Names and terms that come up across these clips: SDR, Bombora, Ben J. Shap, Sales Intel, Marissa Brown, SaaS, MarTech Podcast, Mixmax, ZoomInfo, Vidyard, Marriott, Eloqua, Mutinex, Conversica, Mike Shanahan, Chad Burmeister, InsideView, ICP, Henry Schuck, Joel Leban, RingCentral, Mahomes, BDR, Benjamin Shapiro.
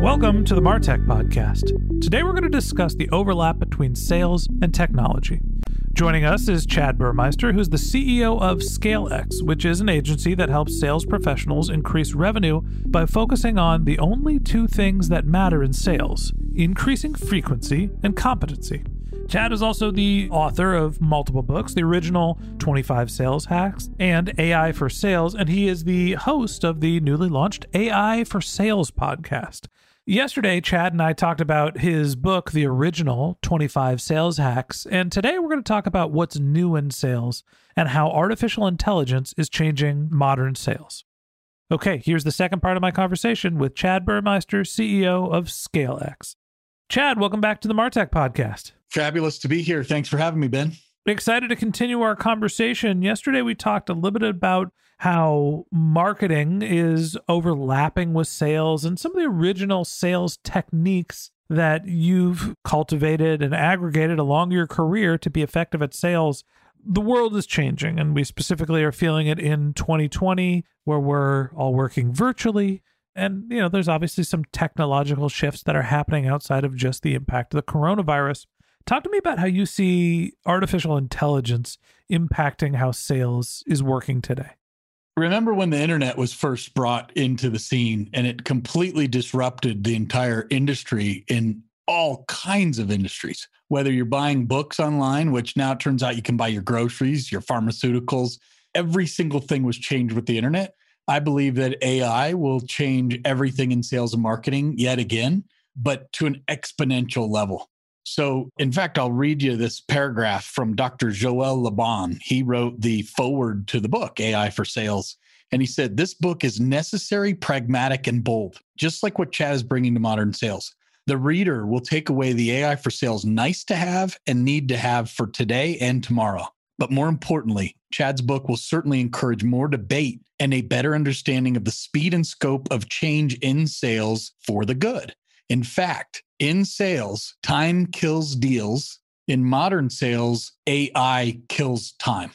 Welcome to the MarTech Podcast. Today we're going to discuss the overlap between sales and technology. Joining us is Chad Burmeister, who's the CEO of ScaleX, which is an agency that helps sales professionals increase revenue by focusing on the only two things that matter in sales: increasing frequency and competency. Chad is also the author of multiple books, the original 25 Sales Hacks and AI for Sales, and he is the host of the newly launched AI for Sales podcast. Yesterday, Chad and I talked about his book, the original 25 Sales Hacks, and today we're going to talk about what's new in sales and how artificial intelligence is changing modern sales. Okay, here's the second part of my conversation with Chad Burmeister, CEO of ScaleX. Chad, welcome back to the MarTech Podcast. Fabulous to be here. Thanks for having me, Ben. Excited to continue our conversation. Yesterday, we talked a little bit about how marketing is overlapping with sales and some of the original sales techniques that you've cultivated and aggregated along your career to be effective at sales. The world is changing, and we specifically are feeling it in 2020, where we're all working virtually. And, you know, there's obviously some technological shifts that are happening outside of just the impact of the coronavirus. Talk to me about how you see artificial intelligence impacting how sales is working today. Remember when the internet was first brought into the scene and it completely disrupted the entire industry in all kinds of industries, whether you're buying books online, which now it turns out you can buy your groceries, your pharmaceuticals, every single thing was changed with the internet. I believe that AI will change everything in sales and marketing yet again, but to an exponential level. So in fact, I'll read you this paragraph from Dr. Joel Leban. He wrote the foreword to the book, AI for Sales. And he said, this book is necessary, pragmatic, and bold, just like what Chad is bringing to modern sales. The reader will take away the AI for Sales nice to have and need to have for today and tomorrow. But more importantly, Chad's book will certainly encourage more debate and a better understanding of the speed and scope of change in sales for the good. In fact, in sales, time kills deals. In modern sales, AI kills time.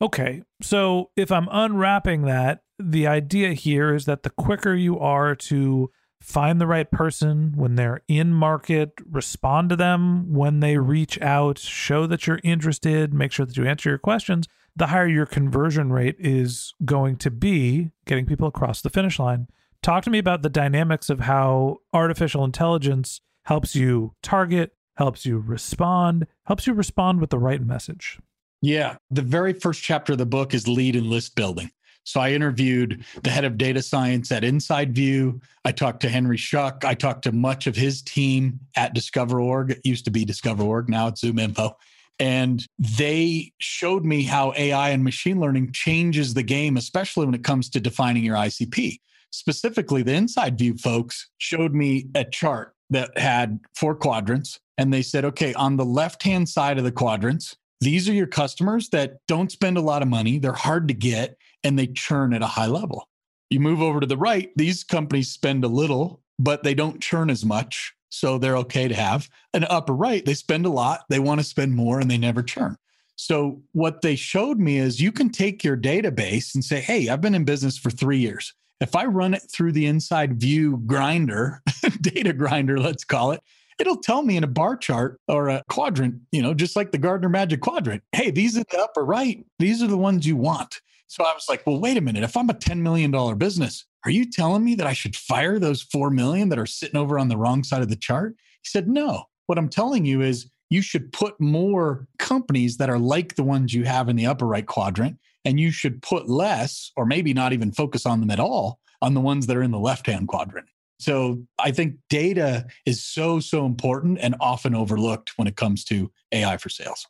Okay, so if I'm unwrapping that, the idea here is that the quicker you are to find the right person when they're in market, respond to them when they reach out, show that you're interested, make sure that you answer your questions, the higher your conversion rate is going to be, getting people across the finish line. Talk to me about the dynamics of how artificial intelligence helps you target, helps you respond with the right message. Yeah. The very first chapter of the book is lead and list building. So I interviewed the head of data science at InsideView. I talked to Henry Schuck. I talked to much of his team at DiscoverOrg. It used to be DiscoverOrg. Now it's ZoomInfo. And they showed me how AI and machine learning changes the game, especially when it comes to defining your ICP. Specifically, the InsideView folks showed me a chart that had four quadrants. And they said, okay, on the left-hand side of the quadrants, these are your customers that don't spend a lot of money. They're hard to get, and they churn at a high level. You move over to the right, these companies spend a little, but they don't churn as much. So they're okay to have. And upper right, they spend a lot. They want to spend more, and they never churn. So what they showed me is you can take your database and say, hey, I've been in business for 3 years. If I run it through the InsideView grinder, data grinder, let's call it, it'll tell me in a bar chart or a quadrant, you know, just like the Gardner Magic Quadrant. Hey, these are the upper right. These are the ones you want. So I was like, well, wait a minute. If I'm a $10 million business, are you telling me that I should fire those 4 million that are sitting over on the wrong side of the chart? He said, no. What I'm telling you is you should put more companies that are like the ones you have in the upper right quadrant, and you should put less, or maybe not even focus on them at all, on the ones that are in the left-hand quadrant. So I think data is so important and often overlooked when it comes to AI for sales.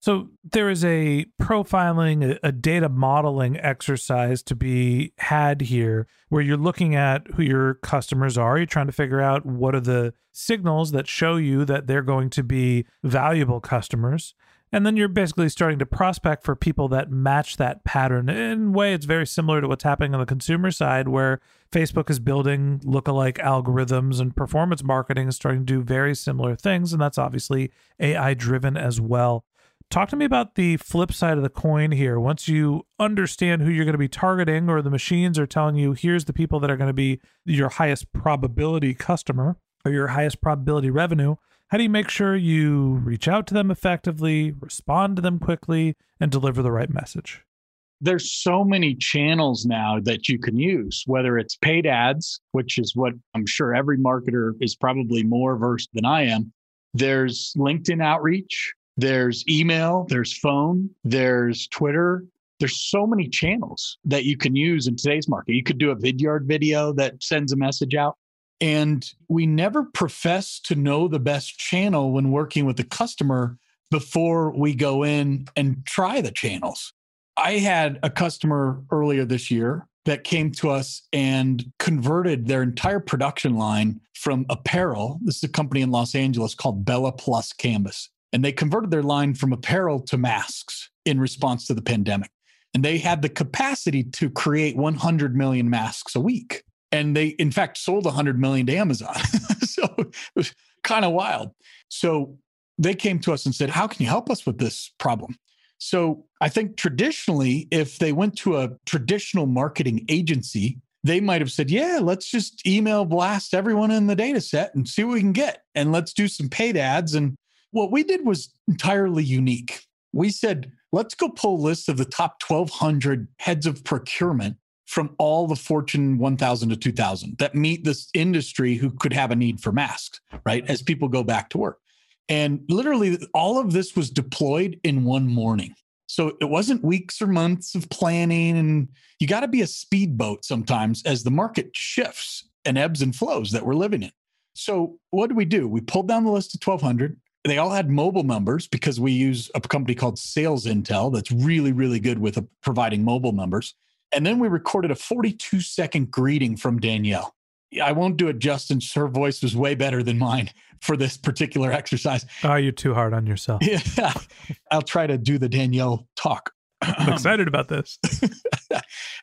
So there is a profiling, a data modeling exercise to be had here where you're looking at who your customers are. You're trying to figure out what are the signals that show you that they're going to be valuable customers. And then you're basically starting to prospect for people that match that pattern. In a way, it's very similar to what's happening on the consumer side where Facebook is building lookalike algorithms and performance marketing is starting to do very similar things. And that's obviously AI driven as well. Talk to me about the flip side of the coin here. Once you understand who you're going to be targeting or the machines are telling you, here's the people that are going to be your highest probability customer or your highest probability revenue, how do you make sure you reach out to them effectively, respond to them quickly, and deliver the right message? There's so many channels now that you can use, whether it's paid ads, which is what I'm sure every marketer is probably more versed than I am. There's LinkedIn outreach. There's email, there's phone, there's Twitter. There's so many channels that you can use in today's market. You could do a Vidyard video that sends a message out. And we never profess to know the best channel when working with the customer before we go in and try the channels. I had a customer earlier this year that came to us and converted their entire production line from apparel. This is a company in Los Angeles called Bella + Canvas. And they converted their line from apparel to masks in response to the pandemic. And they had the capacity to create 100 million masks a week. And they, in fact, sold 100 million to Amazon. So it was kind of wild. So they came to us and said, how can you help us with this problem? So I think traditionally, if they went to a traditional marketing agency, they might have said, yeah, let's just email blast everyone in the data set and see what we can get. And let's do some paid ads. And what we did was entirely unique. We said, let's go pull a list of the top 1,200 heads of procurement from all the Fortune 1,000 to 2,000 that meet this industry who could have a need for masks, right? As people go back to work. And literally all of this was deployed in one morning. So it wasn't weeks or months of planning. And you got to be a speedboat sometimes as the market shifts and ebbs and flows that we're living in. So what do? We pulled down the list of 1,200. They all had mobile numbers because we use a company called Sales Intel that's really good with providing mobile numbers. And then we recorded a 42-second greeting from Danielle. I won't do it justice. Her voice was way better than mine for this particular exercise. Oh, you're too hard on yourself. Yeah, I'll try to do the Danielle talk. I'm excited about this.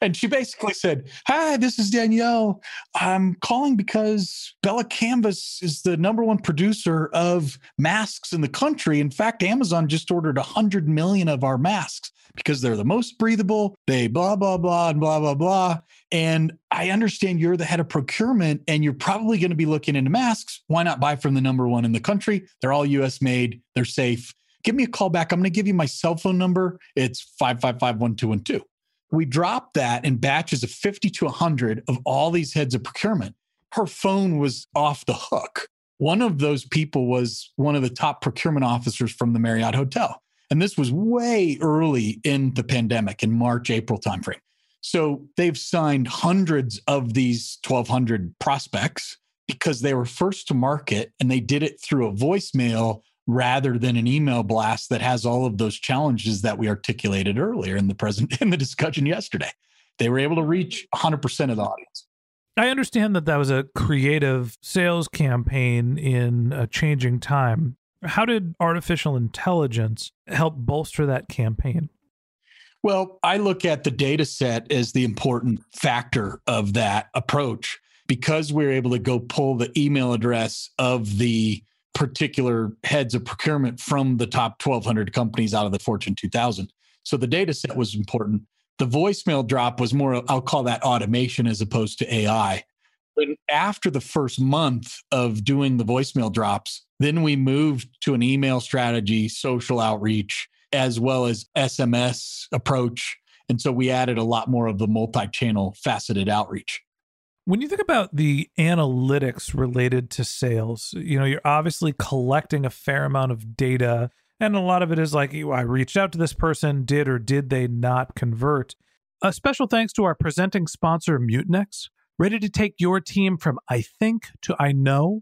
And she basically said, hi, this is Danielle. I'm calling because Bella Canvas is the #1 producer of masks in the country. In fact, Amazon just ordered 100 million of our masks because they're the most breathable. They blah, blah, blah, and blah, blah, blah. And I understand you're the head of procurement and you're probably going to be looking into masks. Why not buy from the #1 in the country? They're all US made. They're safe. Give me a call back. I'm going to give you my cell phone number. It's 555-1212. We dropped that in batches of 50 to 100 of all these heads of procurement. Her phone was off the hook. One of those people was one of the top procurement officers from the Marriott Hotel. And this was way early in the pandemic in March, April timeframe. So they've signed hundreds of these 1,200 prospects because they were first to market and they did it through a voicemail rather than an email blast that has all of those challenges that we articulated earlier in the discussion yesterday. They were able to reach 100% of the audience. I understand that that was a creative sales campaign in a changing time. How did artificial intelligence help bolster that campaign? Well, I look at the data set as the important factor of that approach because we were able to go pull the email address of the particular heads of procurement from the top 1,200 companies out of the Fortune 2000. So the data set was important. The voicemail drop was more, I'll call that automation as opposed to AI. And after the first month of doing the voicemail drops, then we moved to an email strategy, social outreach, as well as SMS approach. And so we added a lot more of the multi-channel faceted outreach. When you think about the analytics related to sales, you know, you're obviously collecting a fair amount of data. And a lot of it is like, I reached out to this person, did or did they not convert? A special thanks to our presenting sponsor, Mutinex. Ready to take your team from I think to I know?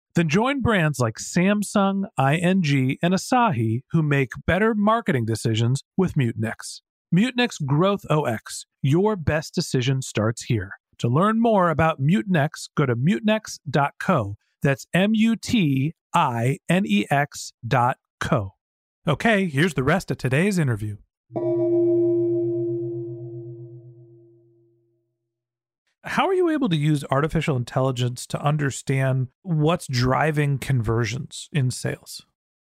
Then join brands like Samsung, ING, and Asahi who make better marketing decisions with Mutinex. Mutinex Growth OX. Your best decision starts here. To learn more about Mutinex, go to mutinex.co. That's mutinex.co. Okay, here's the rest of today's interview. How are you able to use artificial intelligence to understand what's driving conversions in sales?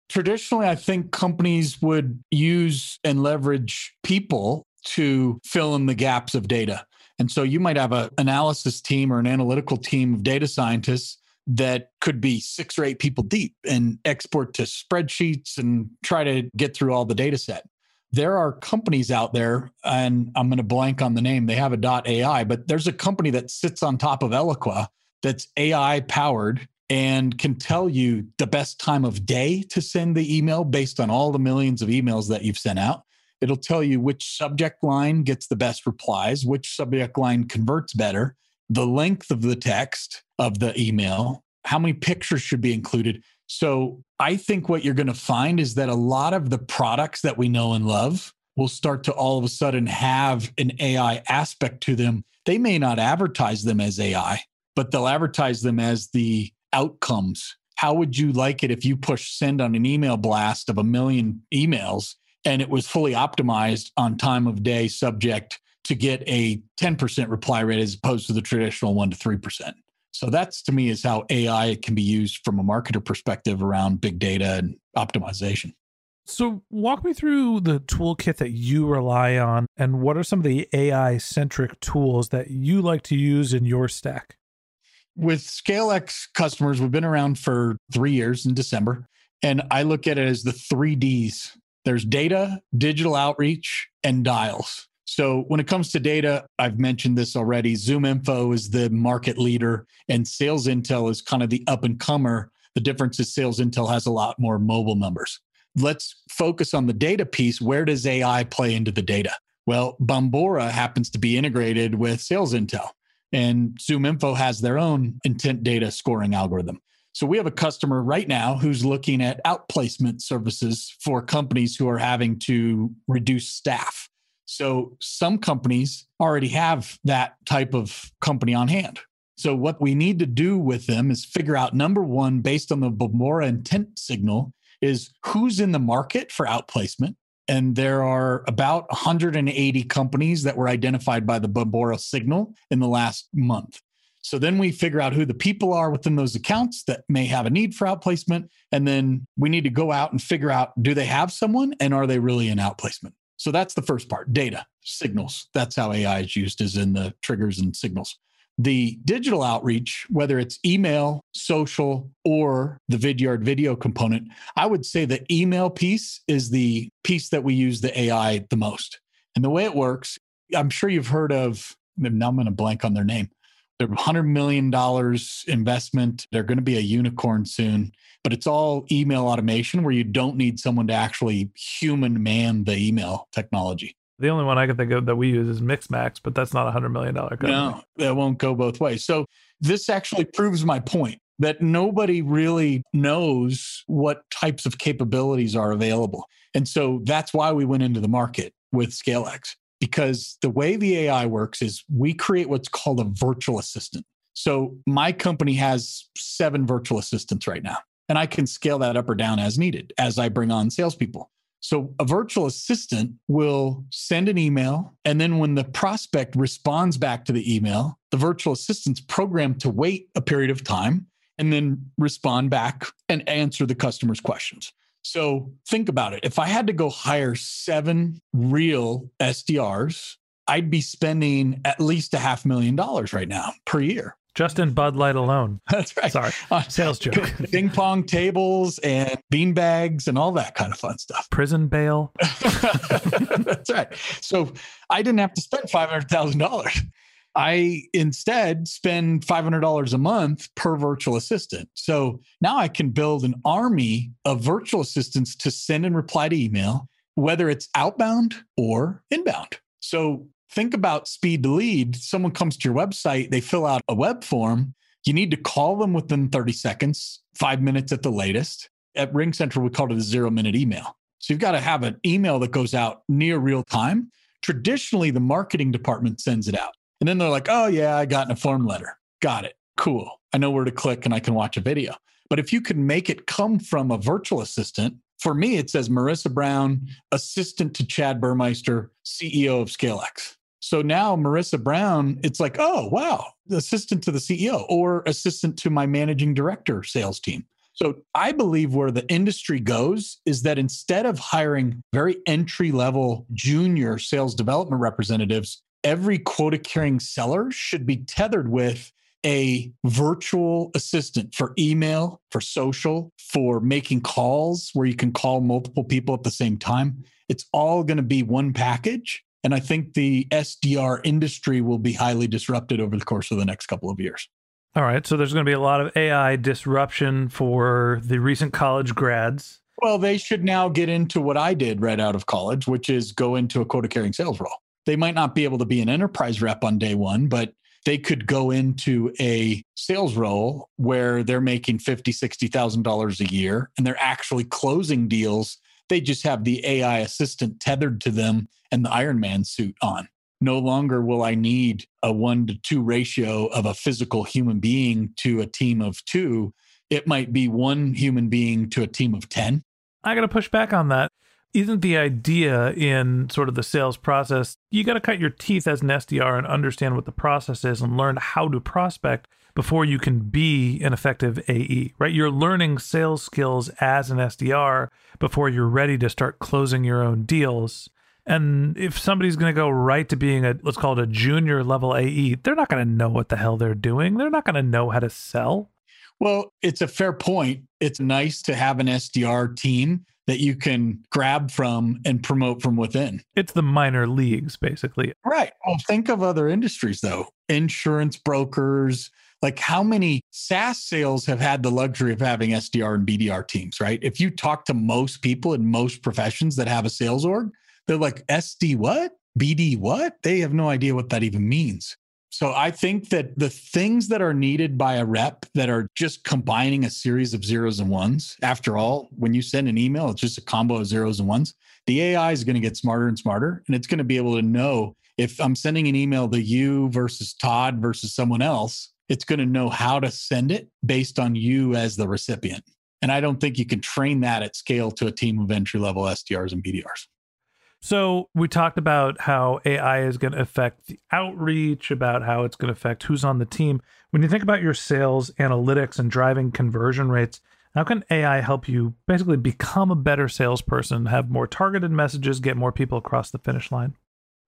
Traditionally, I think companies would use and leverage people to fill in the gaps of data. And so you might have an analysis team or an analytical team of data scientists that could be 6 or 8 people deep and export to spreadsheets and try to get through all the data set. There are companies out there, and I'm going to blank on the name. They have a .ai, but there's a company that sits on top of Eloqua that's AI powered and can tell you the best time of day to send the email based on all the millions of emails that you've sent out. It'll tell you which subject line gets the best replies, which subject line converts better, the length of the text of the email, how many pictures should be included. So I think what you're going to find is that a lot of the products that we know and love will start to all of a sudden have an AI aspect to them. They may not advertise them as AI, but they'll advertise them as the outcomes. How would you like it if you push send on an email blast of 1 million emails and it was fully optimized on time of day subject to get a 10% reply rate as opposed to the traditional 1% to 3%? So that's, to me, is how AI can be used from a marketer perspective around big data and optimization. So walk me through the toolkit that you rely on, and what are some of the AI-centric tools that you like to use in your stack? With ScaleX customers, we've been around for 3 years in December, and I look at it as the 3 Ds. There's data, digital outreach, and dials. So when it comes to data, I've mentioned this already. ZoomInfo is the market leader, and Sales Intel is kind of the up-and-comer. The difference is Sales Intel has a lot more mobile numbers. Let's focus on the data piece. Where does AI play into the data? Well, Bombora happens to be integrated with Sales Intel, and ZoomInfo has their own intent data scoring algorithm. So we have a customer right now who's looking at outplacement services for companies who are having to reduce staff. So some companies already have that type of company on hand. So what we need to do with them is figure out, number one, based on the Bombora intent signal, is who's in the market for outplacement. And there are about 180 companies that were identified by the Bombora signal in the last month. So then we figure out who the people are within those accounts that may have a need for outplacement. And then we need to go out and figure out, do they have someone and are they really in outplacement? So that's the first part, data, signals. That's how AI is used, is in the triggers and signals. The digital outreach, whether it's email, social, or the Vidyard video component, I would say the email piece is the piece that we use the AI the most. And the way it works, I'm sure you've heard of, now I'm going to blank on their name. They're $100 million investment. They're going to be a unicorn soon, but it's all email automation where you don't need someone to actually human man the email technology. The only one I can think of that we use is Mixmax, but that's not a $100 million company. No, that won't go both ways. So this actually proves my point that nobody really knows what types of capabilities are available. And so that's why we went into the market with ScaleX, because the way the AI works is we create what's called a virtual assistant. So my company has 7 virtual assistants right now, and I can scale that up or down as needed as I bring on salespeople. So a virtual assistant will send an email, and then when the prospect responds back to the email, the virtual assistant's programmed to wait a period of time and then respond back and answer the customer's questions. So think about it. If I had to go hire 7 real SDRs, I'd be spending at least $500,000 right now per year. Just in Bud Light alone. That's right. Sorry. Sales joke. Ping pong tables and bean bags and all that kind of fun stuff. Prison bail. That's right. So I didn't have to spend $500,000. I instead spend $500 a month per virtual assistant. So now I can build an army of virtual assistants to send and reply to email, whether it's outbound or inbound. So think about speed to lead. Someone comes to your website, they fill out a web form. You need to call them within 30 seconds, 5 minutes at the latest. At RingCentral, we call it a 0-minute email. So you've got to have an email that goes out near real time. Traditionally, the marketing department sends it out. And then they're like, oh yeah, I got in a form letter. Got it. Cool. I know where to click and I can watch a video. But if you can make it come from a virtual assistant, for me, it says Marissa Brown, assistant to Chad Burmeister, CEO of ScaleX. So now Marissa Brown, it's like, oh, wow, assistant to the CEO or assistant to my managing director sales team. So I believe where the industry goes is that instead of hiring very entry-level junior sales development representatives, every quota-carrying seller should be tethered with a virtual assistant for email, for social, for making calls where you can call multiple people at the same time. It's all going to be one package. And I think the SDR industry will be highly disrupted over the course of the next couple of years. All right. So there's going to be a lot of AI disruption for the recent college grads. Well, they should now get into what I did right out of college, which is go into a quota-carrying sales role. They might not be able to be an enterprise rep on day one, but they could go into a sales role where they're making $50,000, $60,000 a year, and they're actually closing deals. They just have the AI assistant tethered to them and the Iron Man suit on. No longer will I need a 1-to-2 ratio of a physical human being to a team of 2. It might be 1 human being to a team of 10. I got to push back on that. Isn't the idea in sort of the sales process, you got to cut your teeth as an SDR and understand what the process is and learn how to prospect before you can be an effective AE, right? You're learning sales skills as an SDR before you're ready to start closing your own deals. And if somebody's going to go right to being a, let's call it a junior level AE, they're not going to know what the hell they're doing. They're not going to know how to sell. Well, it's a fair point. It's nice to have an SDR team that you can grab from and promote from within. It's the minor leagues, basically. Right. Well, think of other industries, though. Insurance brokers, like how many SaaS sales have had the luxury of having SDR and BDR teams, right? If you talk to most people in most professions that have a sales org, they're like, SD what? BD what? They have no idea what that even means. So I think that the things that are needed by a rep that are just combining a series of zeros and ones, after all, when you send an email, it's just a combo of zeros and ones. The AI is going to get smarter and smarter, and it's going to be able to know if I'm sending an email to you versus Todd versus someone else, it's going to know how to send it based on you as the recipient. And I don't think you can train that at scale to a team of entry-level SDRs and BDRs. So we talked about how AI is going to affect the outreach, about how it's going to affect who's on the team. When you think about your sales analytics and driving conversion rates, how can AI help you basically become a better salesperson, have more targeted messages, get more people across the finish line?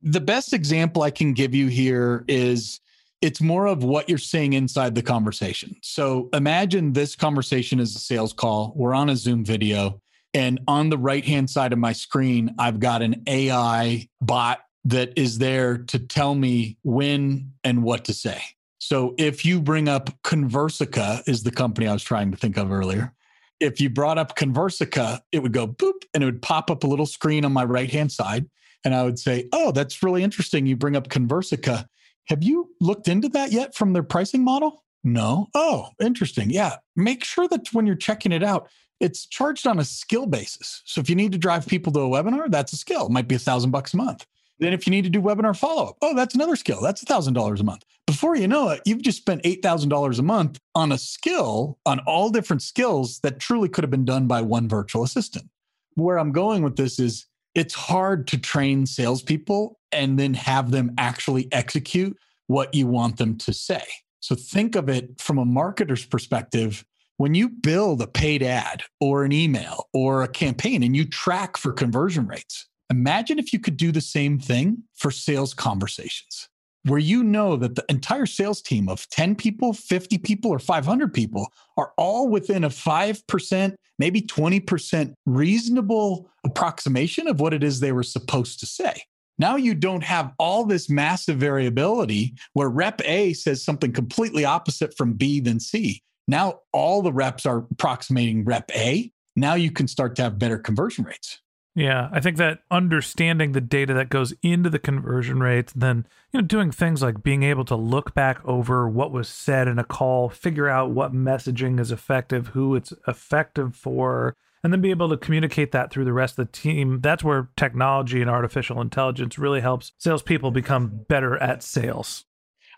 The best example I can give you here is it's more of what you're seeing inside the conversation. So imagine this conversation is a sales call. We're on a Zoom video, and on the right-hand side of my screen, I've got an AI bot that is there to tell me when and what to say. So if you bring up Conversica, is the company I was trying to think of earlier. If you brought up Conversica, it would go boop, and it would pop up a little screen on my right-hand side. And I would say, oh, that's really interesting. You bring up Conversica. Have you looked into that yet from their pricing model? No. Oh, interesting. Yeah. Make sure that when you're checking it out, it's charged on a skill basis. So if you need to drive people to a webinar, that's a skill. It might be $1,000 a month. Then if you need to do webinar follow-up, oh, that's another skill. That's $1,000 a month. Before you know it, you've just spent $8,000 a month on a skill, on all different skills that truly could have been done by one virtual assistant. Where I'm going with this is it's hard to train salespeople and then have them actually execute what you want them to say. So think of it from a marketer's perspective. When you build a paid ad or an email or a campaign and you track for conversion rates, imagine if you could do the same thing for sales conversations, where you know that the entire sales team of 10 people, 50 people, or 500 people are all within a 5%, maybe 20% reasonable approximation of what it is they were supposed to say. Now you don't have all this massive variability where rep A says something completely opposite from B than C. Now all the reps are approximating rep A. Now you can start to have better conversion rates. Yeah, I think that understanding the data that goes into the conversion rates, then doing things like being able to look back over what was said in a call, figure out what messaging is effective, who it's effective for, and then be able to communicate that through the rest of the team. That's where technology and artificial intelligence really helps salespeople become better at sales.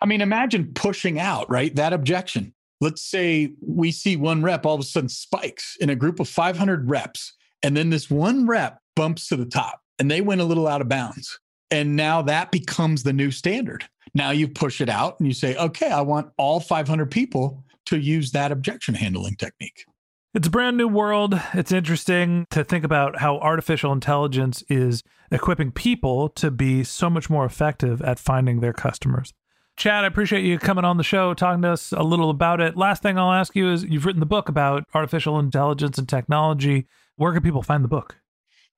I mean, imagine pushing out, right? That objection. Let's say we see one rep all of a sudden spikes in a group of 500 reps. And then this one rep bumps to the top and they went a little out of bounds. And now that becomes the new standard. Now you push it out and you say, okay, I want all 500 people to use that objection handling technique. It's a brand new world. It's interesting to think about how artificial intelligence is equipping people to be so much more effective at finding their customers. Chad, I appreciate you coming on the show, talking to us a little about it. Last thing I'll ask you is you've written the book about artificial intelligence and technology. Where can people find the book?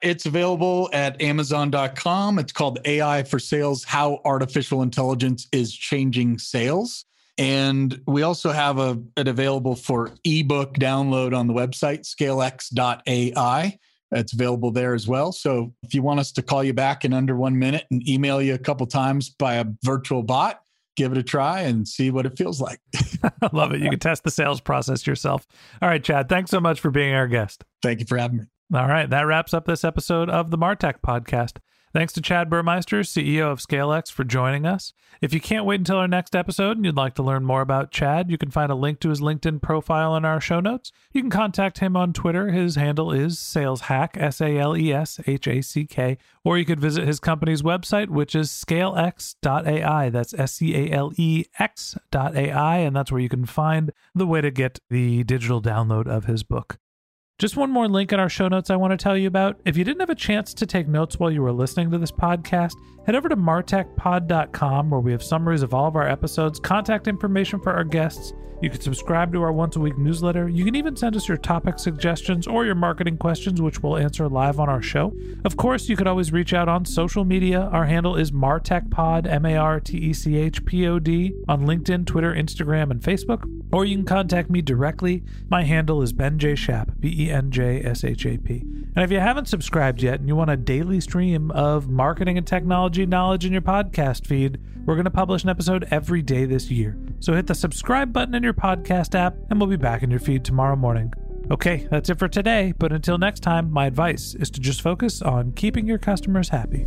It's available at Amazon.com. It's called AI for Sales, How Artificial Intelligence is Changing Sales. And we also have it available for ebook download on the website, scalex.ai. It's available there as well. So if you want us to call you back in under 1 minute and email you a couple times by a virtual bot, give it a try and see what it feels like. I love it. You can test the sales process yourself. All right, Chad, thanks so much for being our guest. Thank you for having me. All right, that wraps up this episode of the MarTech Podcast. Thanks to Chad Burmeister, CEO of ScaleX, for joining us. If you can't wait until our next episode and you'd like to learn more about Chad, you can find a link to his LinkedIn profile in our show notes. You can contact him on Twitter. His handle is saleshack, SalesHack, or you could visit his company's website, which is scalex.ai. That's ScaleX.ai, and that's where you can find the way to get the digital download of his book. Just one more link in our show notes I want to tell you about. If you didn't have a chance to take notes while you were listening to this podcast, head over to martechpod.com where we have summaries of all of our episodes, contact information for our guests. You can subscribe to our once-a-week newsletter. You can even send us your topic suggestions or your marketing questions, which we'll answer live on our show. Of course, you could always reach out on social media. Our handle is MarTechPod, MarTechPod, on LinkedIn, Twitter, Instagram, and Facebook. Or you can contact me directly. My handle is Ben J. Shap, BenJShap. And if you haven't subscribed yet and you want a daily stream of marketing and technology knowledge in your podcast feed, we're going to publish an episode every day this year. So hit the subscribe button in your podcast app and we'll be back in your feed tomorrow morning. Okay, that's it for today. But until next time, my advice is to just focus on keeping your customers happy.